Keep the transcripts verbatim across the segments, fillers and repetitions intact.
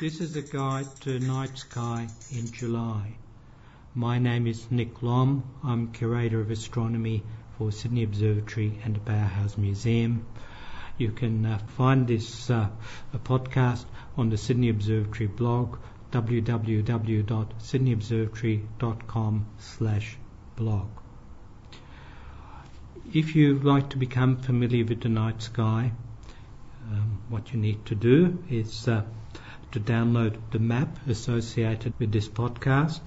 This is a guide to night sky in July. My name is Nick Lomb. I'm curator of astronomy for Sydney Observatory and the Powerhouse Museum. You can uh, find this uh, podcast on the Sydney Observatory blog, w w w dot sydney observatory dot com slash blog. If you'd like to become familiar with the night sky, um, what you need to do is uh, to download the map associated with this podcast.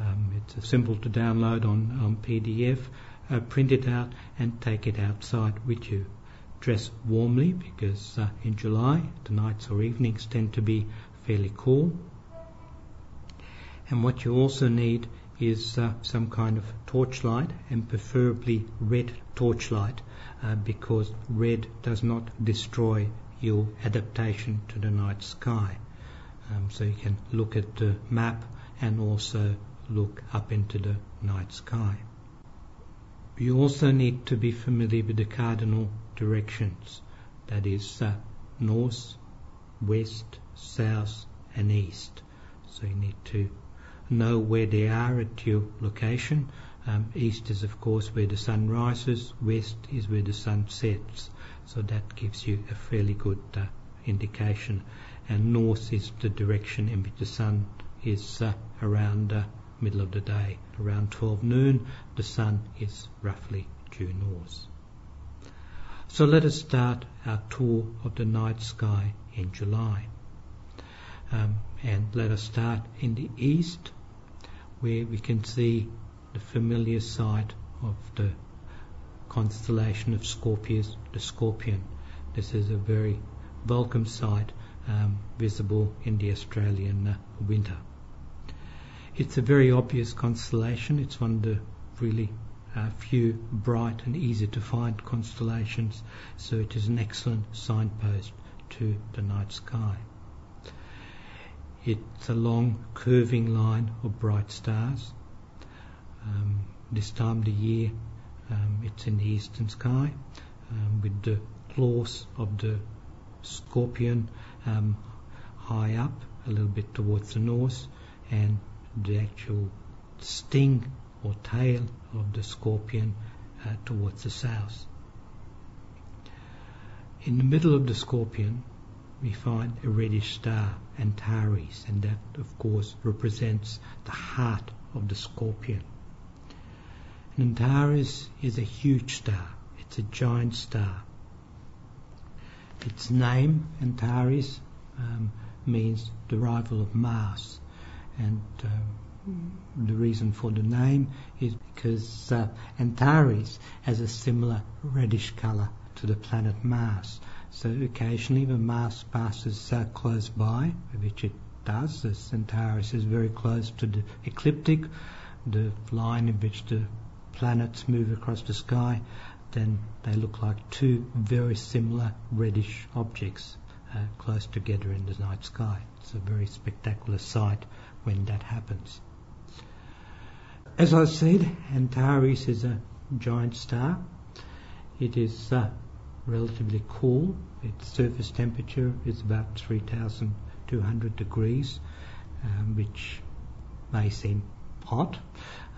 Um, it's simple to download on, on P D F, uh, print it out and take it outside with you. Dress warmly because uh, in July the nights or evenings tend to be fairly cool. And what you also need is uh, some kind of torchlight, and preferably red torchlight, uh, because red does not destroy your adaptation to the night sky. Um, so you can look at the map and also look up into the night sky. You also need to be familiar with the cardinal directions, that is uh, north, west, south and east. So you need to know where they are at your location. Um, east is of course where the sun rises, west is where the sun sets, so that gives you a fairly good uh, indication. And north is the direction in which the sun is uh, around the uh, middle of the day. Around twelve noon the sun is roughly due north. So let us start our tour of the night sky in July. Um, and let us start in the east, where we can see the familiar sight of the constellation of Scorpius, the Scorpion. This is a very welcome sight, um, visible in the Australian uh, winter. It's a very obvious constellation. It's one of the really uh, few bright and easy to find constellations, so it is an excellent signpost to the night sky. It's a long curving line of bright stars. Um, this time of the year um, it's in the eastern sky, um, with the claws of the Scorpion um, high up a little bit towards the north, and the actual sting or tail of the Scorpion uh, towards the south. In the middle of the Scorpion we find a reddish star, Antares, and that of course represents the heart of the Scorpion. And Antares is a huge star. It's a giant star. Its name, Antares, um, means the rival of Mars, and um, the reason for the name is because uh, Antares has a similar reddish colour to the planet Mars. So occasionally when Mars passes uh, close by, which it does, as Antares is very close to the ecliptic, the line in which the planets move across the sky, then they look like two very similar reddish objects uh, close together in the night sky. It's a very spectacular sight when that happens. As I said, Antares is a giant star. It is uh, relatively cool. Its surface temperature is about three thousand two hundred degrees, um, which may seem hot,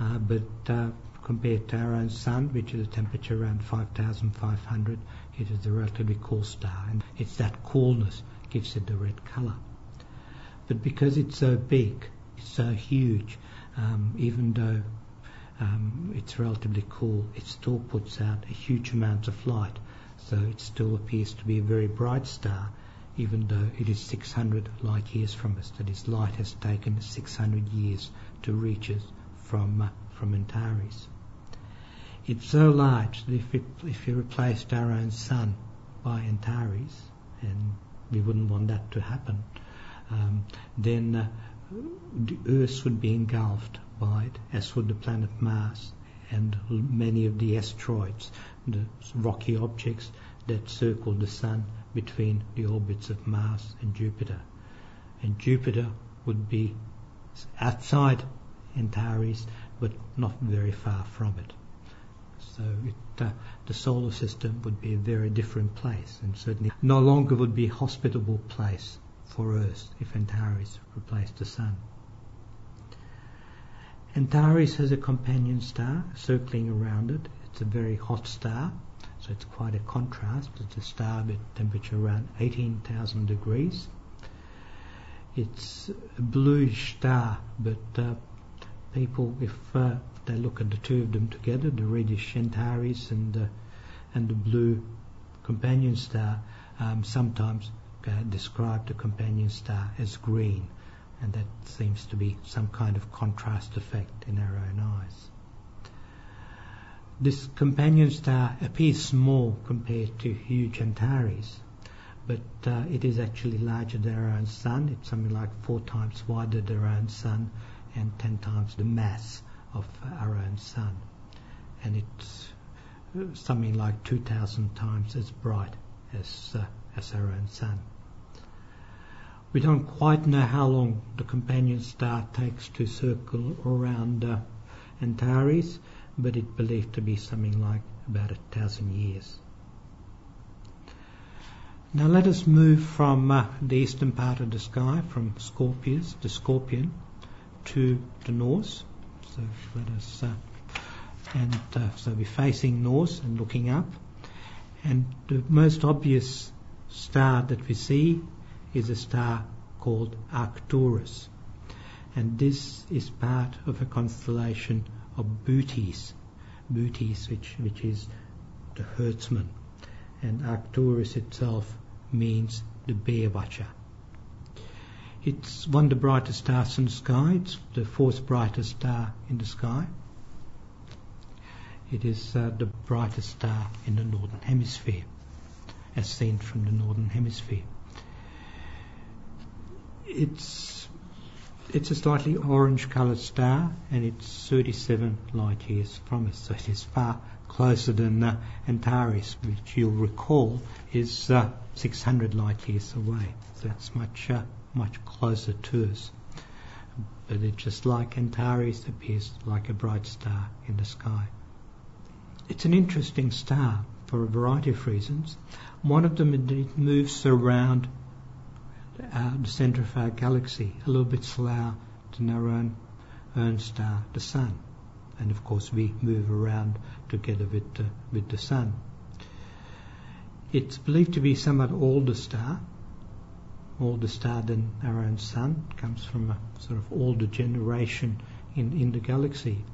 uh, but uh, compared to our own sun, which is a temperature around five thousand five hundred, it is a relatively cool star, and it's that coolness gives it the red colour. But because it's so big, it's so huge, um, even though um, it's relatively cool, it still puts out a huge amount of light. So it still appears to be a very bright star, even though it is six hundred light years from us. That is, light has taken six hundred years to reach us from uh, from Antares. It's so large that if, it, if you replaced our own sun by Antares, and we wouldn't want that to happen, um, then uh, the Earth would be engulfed by it, as would the planet Mars, and many of the asteroids, the rocky objects that circle the Sun between the orbits of Mars and Jupiter. And Jupiter would be outside Antares, but not very far from it. So it, uh, the solar system would be a very different place, and certainly no longer would be a hospitable place for Earth if Antares replaced the Sun. Antares has a companion star circling around it. It's a very hot star, so it's quite a contrast. It's a star with temperature around eighteen thousand degrees. It's a bluish star, but uh, people, if uh, they look at the two of them together, the reddish Antares and the, and the blue companion star, um, sometimes uh, describe the companion star as green, and that seems to be some kind of contrast effect in our own eyes. This companion star appears small compared to huge Antares, but uh, it is actually larger than our own Sun. It's something like four times wider than our own Sun and ten times the mass of our own Sun. And it's something like two thousand times as bright as, uh, as our own Sun. We don't quite know how long the companion star takes to circle around uh, Antares, but it's believed to be something like about a thousand years. Now let us move from uh, the eastern part of the sky, from Scorpius, the Scorpion, to the north. So let us, uh, and uh, so we're facing north and looking up. And the most obvious star that we see is a star called Arcturus. And this is part of a constellation of Bootes, Bootes, which which is the herdsman. And Arcturus itself means the bear watcher. It's one of the brightest stars in the sky. It's the fourth brightest star in the sky. It is uh, the brightest star in the northern hemisphere, as seen from the northern hemisphere. It's it's a slightly orange-coloured star, and it's thirty-seven light years from us, so it is far closer than uh, Antares, which you'll recall is uh, six hundred light years away. So it's much uh, much closer to us. But it, just like Antares, appears like a bright star in the sky. It's an interesting star for a variety of reasons. One of them, it moves around uh, the centre of our galaxy a little bit slower than our own, own star, the Sun. And of course we move around together with uh, with the Sun. It's believed to be somewhat older star, older star than our own Sun. It comes from a sort of older generation in, in the galaxy.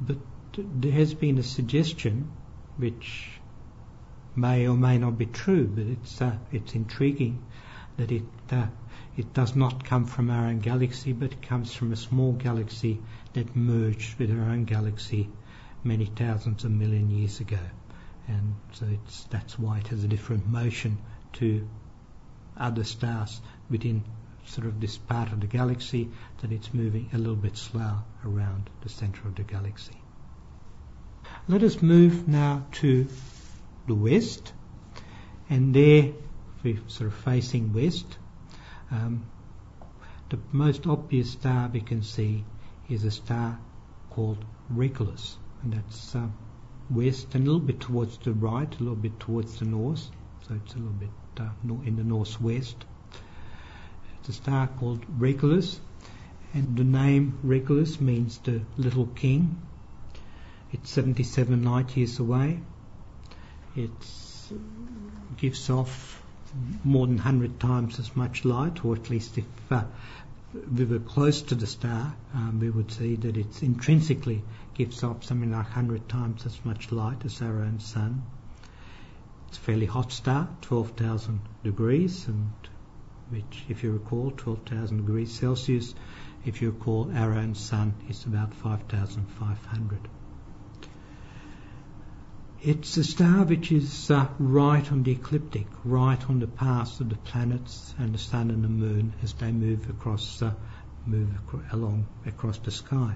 But there has been a suggestion, which may or may not be true, but it's uh, it's intriguing, that it uh, it does not come from our own galaxy, but comes from a small galaxy that merged with our own galaxy many thousands of million years ago. And so it's, that's why it has a different motion to other stars within sort of this part of the galaxy, that it's moving a little bit slower around the centre of the galaxy. Let us move now to the west, and there we're sort of facing west. Um, the most obvious star we can see is a star called Regulus, and that's uh, west and a little bit towards the right, a little bit towards the north, so it's a little bit uh, in the northwest. It's a star called Regulus, and the name Regulus means the little king. It's seventy-seven light years away. It gives off more than one hundred times as much light, or at least if uh, we were close to the star, um, we would see that it intrinsically gives off something like one hundred times as much light as our own Sun. It's a fairly hot star, twelve thousand degrees, and which, if you recall, twelve thousand degrees Celsius, if you recall, our own Sun is about five thousand five hundred. It's a star which is uh, right on the ecliptic, right on the path of the planets and the Sun and the Moon as they move across, uh, move ac- along across the sky.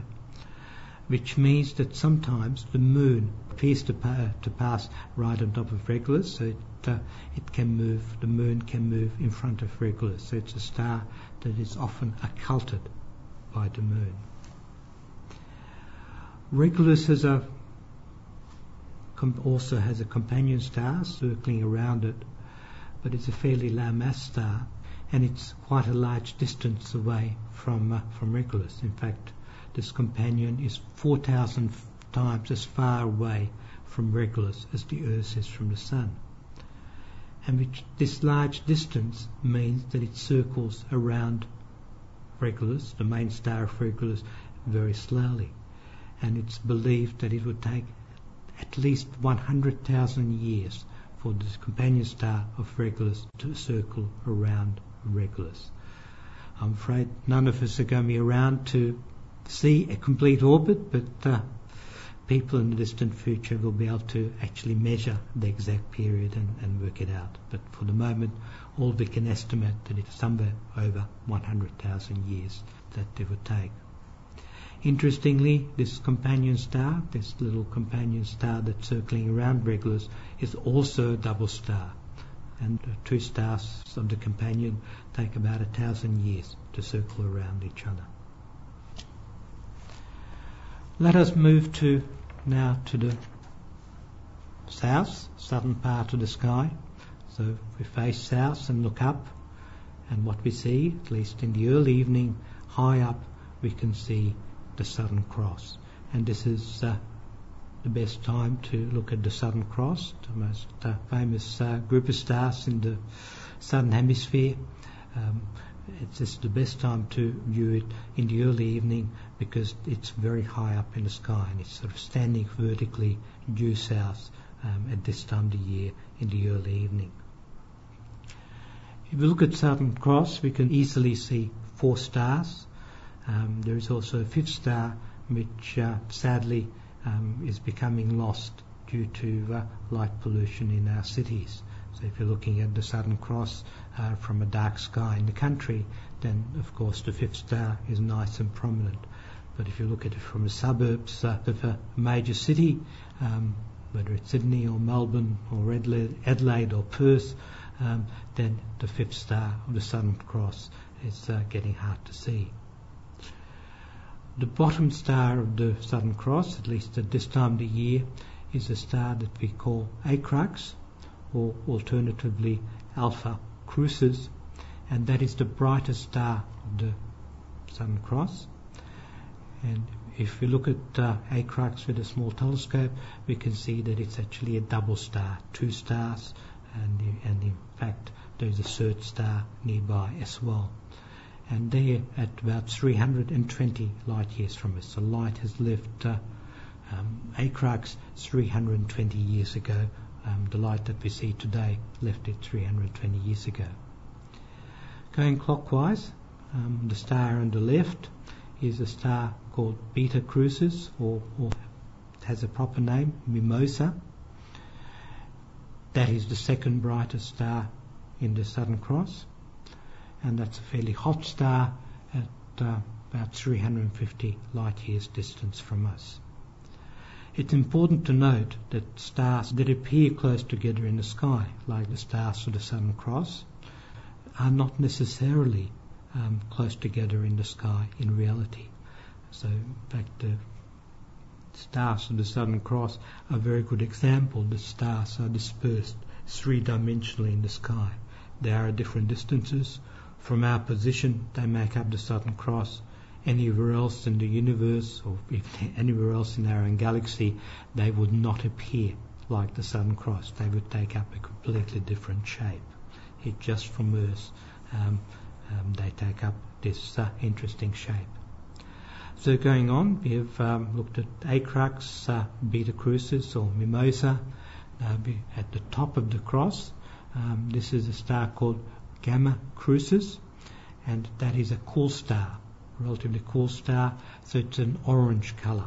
Which means that sometimes the Moon appears to, pa- to pass right on top of Regulus, so it, uh, it can move. The Moon can move in front of Regulus. So it's a star that is often occulted by the Moon. Regulus has a also has a companion star circling around it, but it's a fairly low mass star, and it's quite a large distance away from uh, from Regulus. In fact, this companion is four thousand times as far away from Regulus as the Earth is from the Sun. And which, this large distance means that it circles around Regulus, the main star of Regulus, very slowly. And it's believed that it would take at least one hundred thousand years for this companion star of Regulus to circle around Regulus. I'm afraid none of us are going to be around to see a complete orbit, but uh, people in the distant future will be able to actually measure the exact period and, and work it out. But for the moment, all we can estimate that it's somewhere over one hundred thousand years that it would take. Interestingly, this companion star, this little companion star that's circling around Regulus, is also a double star. And the two stars of the companion take about a thousand years to circle around each other. Let us move to now to the south, southern part of the sky. So we face south and look up, and what we see, at least in the early evening, high up, we can see the Southern Cross, and this is uh, the best time to look at the Southern Cross, the most uh, famous uh, group of stars in the southern hemisphere. Um, it's, it's the best time to view it in the early evening because it's very high up in the sky and it's sort of standing vertically due south um, at this time of the year in the early evening. If we look at Southern Cross, we can easily see four stars. Um, there is also a fifth star which uh, sadly um, is becoming lost due to uh, light pollution in our cities. So if you're looking at the Southern Cross uh, from a dark sky in the country, then of course the fifth star is nice and prominent. But if you look at it from the suburbs uh, of a major city, um, whether it's Sydney or Melbourne or Adelaide or Perth, um, then the fifth star of the Southern Cross is uh, getting hard to see. The bottom star of the Southern Cross, at least at this time of the year, is a star that we call Acrax, or alternatively Alpha Crucis, and that is the brightest star of the Southern Cross. And if we look at uh, Acrax with a small telescope, we can see that it's actually a double star, two stars, and, and in fact there is a third star nearby as well. And they're at about three hundred twenty light years from us. So light has left uh, um, Acrax three hundred twenty years ago. Um, the light that we see today left it three hundred twenty years ago. Going clockwise, um, the star on the left is a star called Beta Crucis, or, or has a proper name, Mimosa. That is the second brightest star in the Southern Cross. And that's a fairly hot star at uh, about three hundred fifty light years distance from us. It's important to note that stars that appear close together in the sky, like the stars of the Southern Cross, are not necessarily um, close together in the sky in reality. So in fact the stars of the Southern Cross are a very good example. The stars are dispersed three-dimensionally in the sky. They are at different distances. From our position, they make up the Southern Cross. Anywhere else in the universe, or if anywhere else in our own galaxy, they would not appear like the Southern Cross. They would take up a completely different shape. It just from Earth, um, um, they take up this uh, interesting shape. So going on, we have um, looked at Acrax, uh, Beta Crucis, or Mimosa. Uh, at the top of the cross, um, this is a star called Gamma Crucis, and that is a cool star, relatively cool star, so it's an orange colour.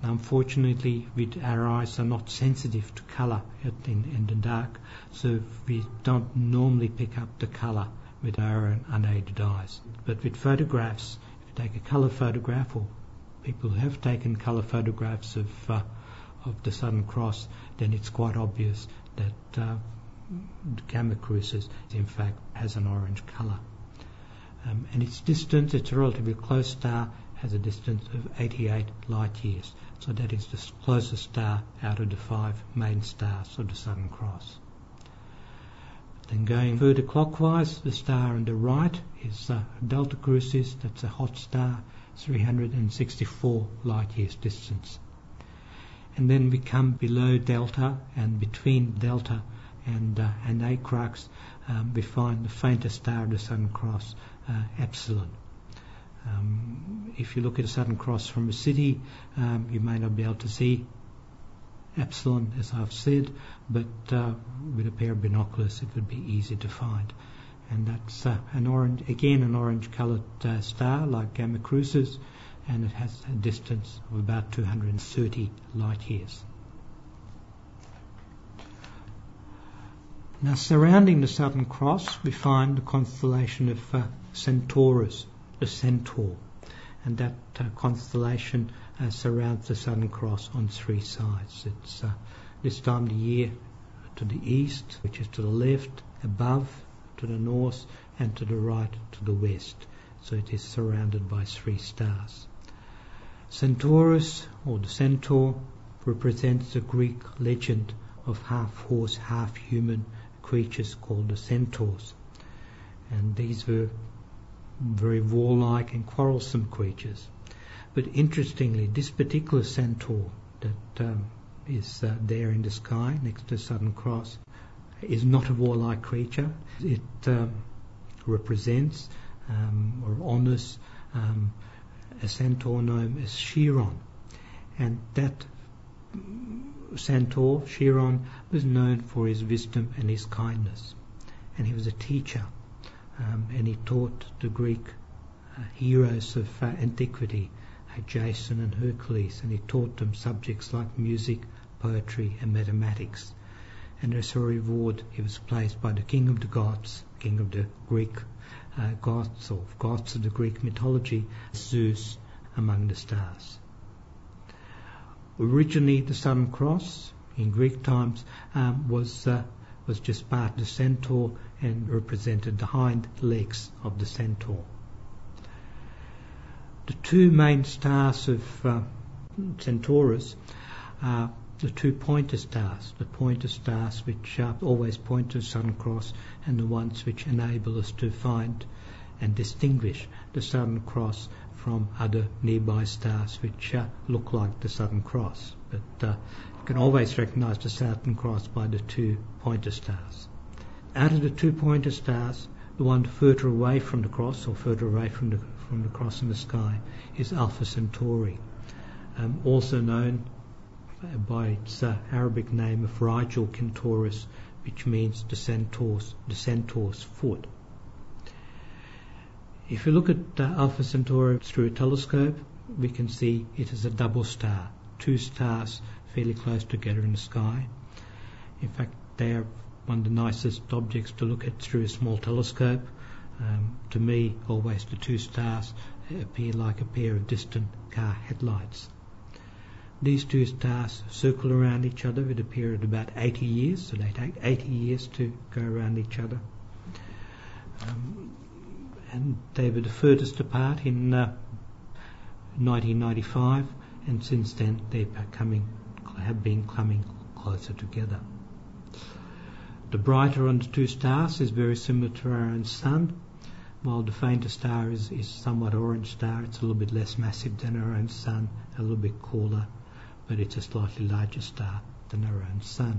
Now unfortunately with our eyes are not sensitive to colour in, in the dark, so we don't normally pick up the colour with our own unaided eyes. But with photographs, if you take a colour photograph, or people who have taken colour photographs of, uh, of the Southern Cross, then it's quite obvious that uh, Gamma Crucis in fact has an orange colour, um, and its distance, it's a relatively close star, has a distance of eighty-eight light years, so that is the closest star out of the five main stars of the Southern Cross. Then going further clockwise, the star on the right is uh, Delta Crucis. That's a hot star, three hundred sixty-four light years distance. And then we come below Delta, and between Delta and uh, and Acrax, um, we find the faintest star of the Southern Cross, uh, Epsilon. Um, if you look at the Southern Cross from a city, um, you may not be able to see Epsilon, as I've said, but uh, with a pair of binoculars it would be easy to find. And that's uh, an orange, again an orange-coloured uh, star like Gamma Crucis, and it has a distance of about two hundred thirty light years. Now, surrounding the Southern Cross, we find the constellation of uh, Centaurus, the Centaur, and that uh, constellation uh, surrounds the Southern Cross on three sides. It's uh, this time of the year to the east, which is to the left, above, to the north, and to the right, to the west. So it is surrounded by three stars. Centaurus, or the Centaur, represents the Greek legend of half-horse, half-human creatures called the Centaurs. And these were very warlike and quarrelsome creatures. But interestingly, this particular Centaur that um, is uh, there in the sky next to the Southern Cross is not a warlike creature. It um, represents Um, or honours um, a centaur known as Chiron, and that centaur, Chiron, was known for his wisdom and his kindness, and he was a teacher, um, and he taught the Greek uh, heroes of uh, antiquity, uh, Jason and Hercules, and he taught them subjects like music, poetry and mathematics. And as a reward, he was placed by the king of the gods, king of the Greek Uh, gods or gods of the Greek mythology, Zeus, among the stars. Originally, the Southern Cross in Greek times um, was uh, was just part of the centaur and represented the hind legs of the centaur. The two main stars of uh, Centaurus are the two pointer stars, the pointer stars which uh, always point to the Southern Cross, and the ones which enable us to find and distinguish the Southern Cross from other nearby stars which uh, look like the Southern Cross. But uh, you can always recognise the Southern Cross by the two pointer stars. Out of the two pointer stars, the one further away from the cross, or further away from the from the cross in the sky, is Alpha Centauri, um, also known by its uh, Arabic name of Rigel Centaurus, which means the centaur's, the centaur's foot. If you look at uh, Alpha Centauri through a telescope, we can see it is a double star, two stars fairly close together in the sky. In fact, they are one of the nicest objects to look at through a small telescope. Um, to me, always the two stars appear like a pair of distant car headlights. These two stars circle around each other with a period of about eighty years, so they take eighty years to go around each other. Um, and they were the furthest apart in uh, nineteen ninety-five, and since then they coming, have been coming closer together. The brighter of the two stars is very similar to our own Sun, while the fainter star is, is somewhat orange star. It's a little bit less massive than our own Sun, a little bit cooler, but it's a slightly larger star than our own Sun.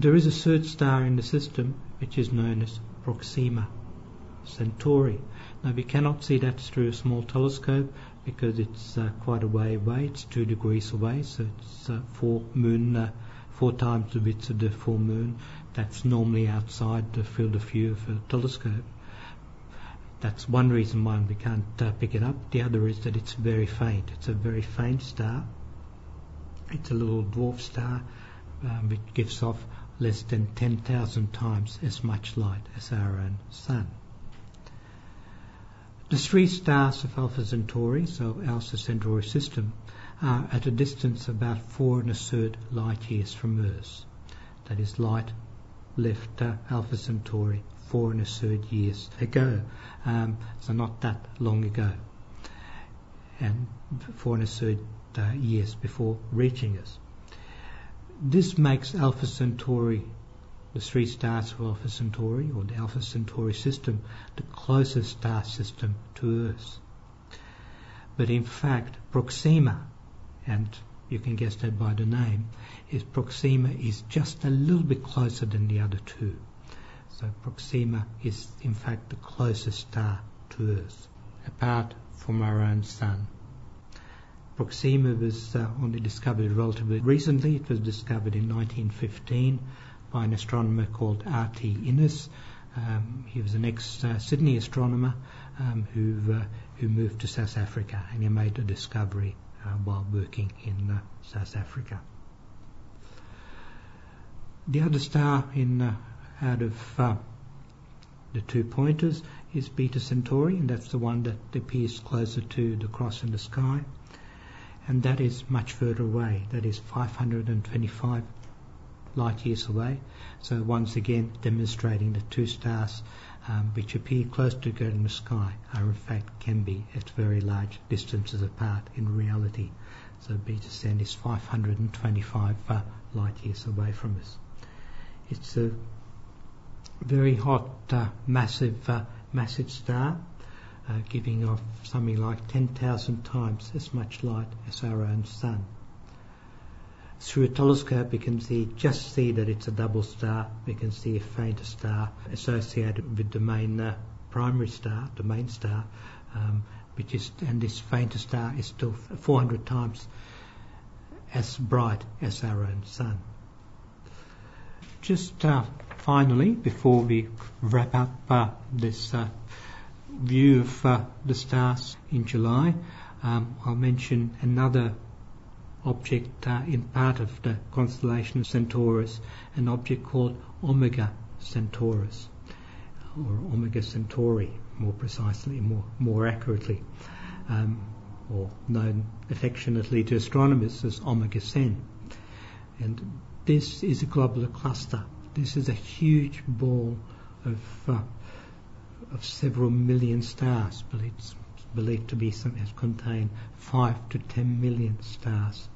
There is a third star in the system which is known as Proxima Centauri. Now, we cannot see that through a small telescope because it's uh, quite a way away. It's two degrees away, so it's uh, four moon, uh, four times the width of the full moon. That's normally outside the field of view of a telescope. That's one reason why we can't uh, pick it up. The other is that it's very faint. It's a very faint star. It's a little dwarf star um, which gives off less than ten thousand times as much light as our own Sun. The three stars of Alpha Centauri, so Alpha Centauri system, are at a distance about four and a third light years from Earth. That is, light left uh, Alpha Centauri four and a third years ago, um, so not that long ago, and four and a third uh, years before reaching us. This makes Alpha Centauri, the three stars of Alpha Centauri, or the Alpha Centauri system, the closest star system to Earth. But in fact, Proxima, and you can guess that by the name, is Proxima is just a little bit closer than the other two. So Proxima is in fact the closest star to Earth, apart from our own Sun. Proxima was uh, only discovered relatively recently. It was discovered in nineteen fifteen by an astronomer called R T Innes. Um, he was an ex-Sydney uh, astronomer um, who uh, who moved to South Africa, and he made the discovery uh, while working in uh, South Africa. The other star in uh, out of uh, the two pointers is Beta Centauri, and that's the one that appears closer to the cross in the sky, and that is much further away. That is five hundred twenty-five light years away. So once again demonstrating that two stars um, which appear close together in the sky are in fact can be at very large distances apart in reality. So Beta Centauri is five hundred twenty-five uh, light years away from us. It's a very hot, uh, massive, uh, massive star, uh, giving off something like ten thousand times as much light as our own Sun. Through a telescope, we can see just see that it's a double star. We can see a fainter star associated with the main uh, primary star, the main star, um, which is, and this fainter star is still four hundred times as bright as our own Sun. Just uh, finally, before we wrap up uh, this uh, view of uh, the stars in July, um, I'll mention another object uh, in part of the constellation of Centaurus, an object called Omega Centaurus, or Omega Centauri, more precisely, more, more accurately, um, or known affectionately to astronomers as Omega Centauri. And this is a globular cluster. This is a huge ball of uh, of several million stars, but it's believed to be some has contained five to ten million stars.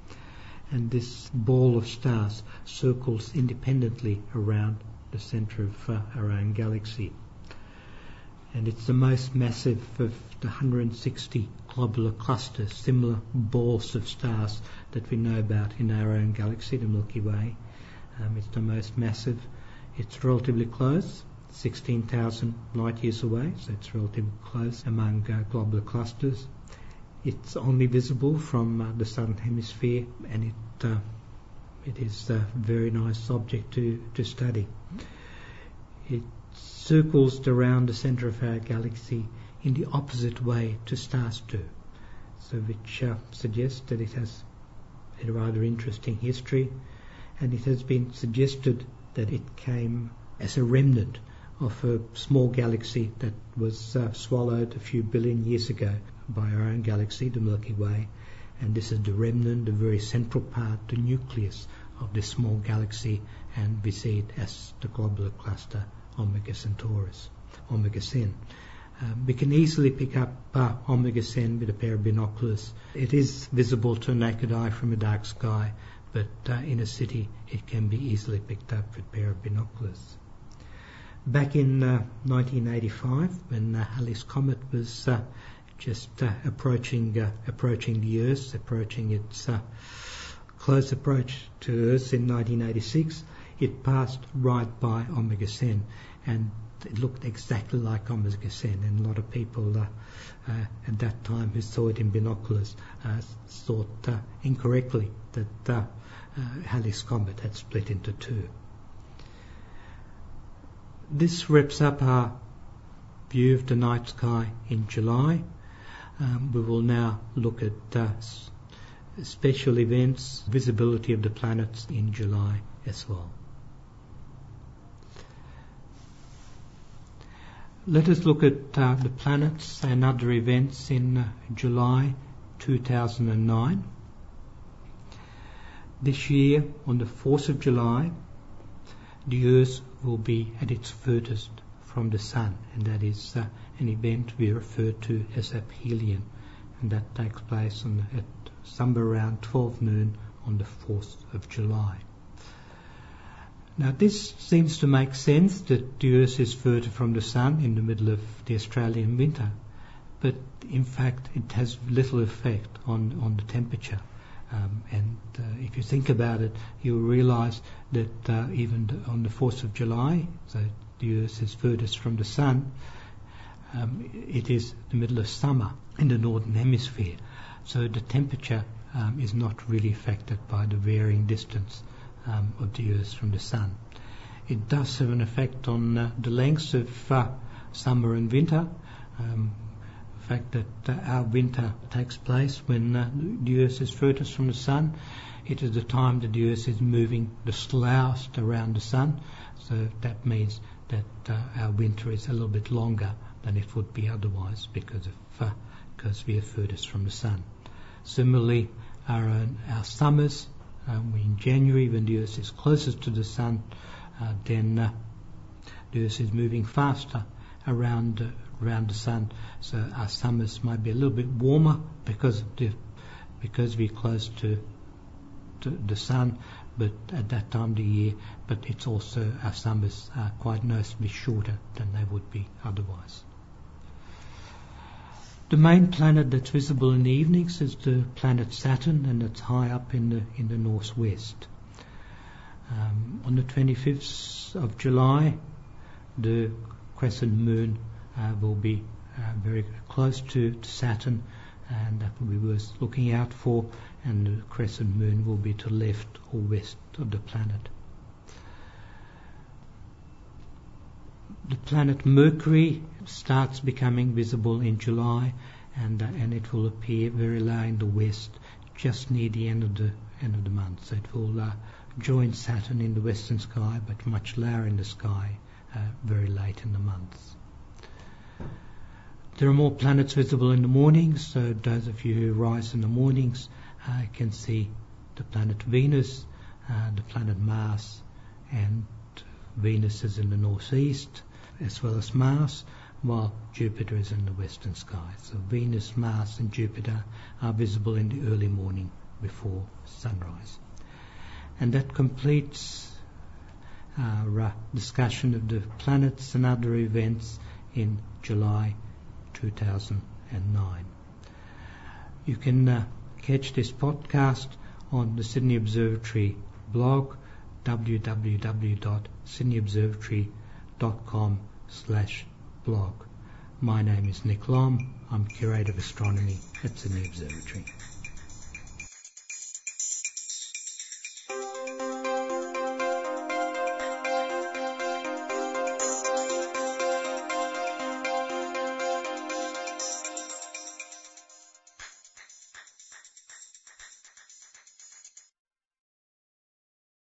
And this ball of stars circles independently around the centre of uh, our own galaxy. And it's the most massive of the one hundred sixty globular clusters, similar balls of stars that we know about in our own galaxy, the Milky Way. Um, it's the most massive. It's relatively close, sixteen thousand light years away, so it's relatively close among uh, globular clusters. It's only visible from uh, the southern hemisphere, and it uh, it is a very nice object to, to study. It circles around the centre of our galaxy in the opposite way to stars do, so which uh, suggests that it has a rather interesting history. And it has been suggested that it came as a remnant of a small galaxy that was uh, swallowed a few billion years ago by our own galaxy, the Milky Way, and this is the remnant, the very central part, the nucleus of this small galaxy, and we see it as the globular cluster Omega Centaurus, Omega Centauri. Um, we can easily pick up uh, Omega Centauri with a pair of binoculars. It is visible to a naked eye from a dark sky, but uh, in a city it can be easily picked up with a pair of binoculars. Back in uh, nineteen eighty-five, when uh, Halley's Comet was uh, just uh, approaching uh, approaching the Earth, approaching its uh, close approach to Earth in nineteen eighty-six, it passed right by Omega Centauri, and it looked exactly like Omega Centauri, and a lot of people uh, uh, at that time who saw it in binoculars uh, thought uh, incorrectly that uh, uh, Halley's Comet had split into two. This wraps up our view of the night sky in July. Um, we will now look at uh, special events, visibility of the planets in July as well. Let us look at uh, the planets and other events in uh, July two thousand nine. This year, on the fourth of July, the Earth will be at its furthest from the Sun, and that is uh, an event we refer to as aphelion, and that takes place on, at somewhere around twelve noon on the fourth of July. Now this seems to make sense that the Earth is further from the Sun in the middle of the Australian winter, but in fact it has little effect on, on the temperature. Um, and uh, if you think about it, you'll realise that uh, even the, on the fourth of July, so the Earth is furthest from the Sun, um, it is the middle of summer in the Northern Hemisphere. So the temperature um, is not really affected by the varying distance Um, of the Earth from the Sun. It does have an effect on uh, the lengths of uh, summer and winter. Um, the fact that uh, our winter takes place when uh, the Earth is furthest from the Sun, it is the time that the Earth is moving the slowest around the Sun, so that means that uh, our winter is a little bit longer than it would be otherwise because of uh, because we are furthest from the Sun. Similarly, our, uh, our summers, Um, in January, when the Earth is closest to the Sun, uh, then uh, the Earth is moving faster around uh, around the Sun. So our summers might be a little bit warmer because of the, because we're close to, to the Sun, but at that time of the year. But it's also our summers are quite noticeably shorter than they would be otherwise. The main planet that's visible in the evenings is the planet Saturn, and it's high up in the in the northwest. Um, on the twenty-fifth of July, the crescent moon uh, will be uh, very close to Saturn, and that will be worth looking out for, and the crescent moon will be to the left or west of the planet. The planet Mercury starts becoming visible in July, and uh, and it will appear very low in the west, just near the end of the end of the month. So it will uh, join Saturn in the western sky, but much lower in the sky, uh, very late in the month. There are more planets visible in the mornings, so those of you who rise in the mornings uh, can see the planet Venus, uh, the planet Mars, and Venus is in the northeast, as well as Mars, while Jupiter is in the western sky. So Venus, Mars and Jupiter are visible in the early morning before sunrise. And that completes our uh, discussion of the planets and other events in July two thousand nine. You can uh, catch this podcast on the Sydney Observatory blog, w w w dot sydney observatory dot com slash blog. My name is Nick Lomb. I'm Curator of Astronomy at Sydney Observatory.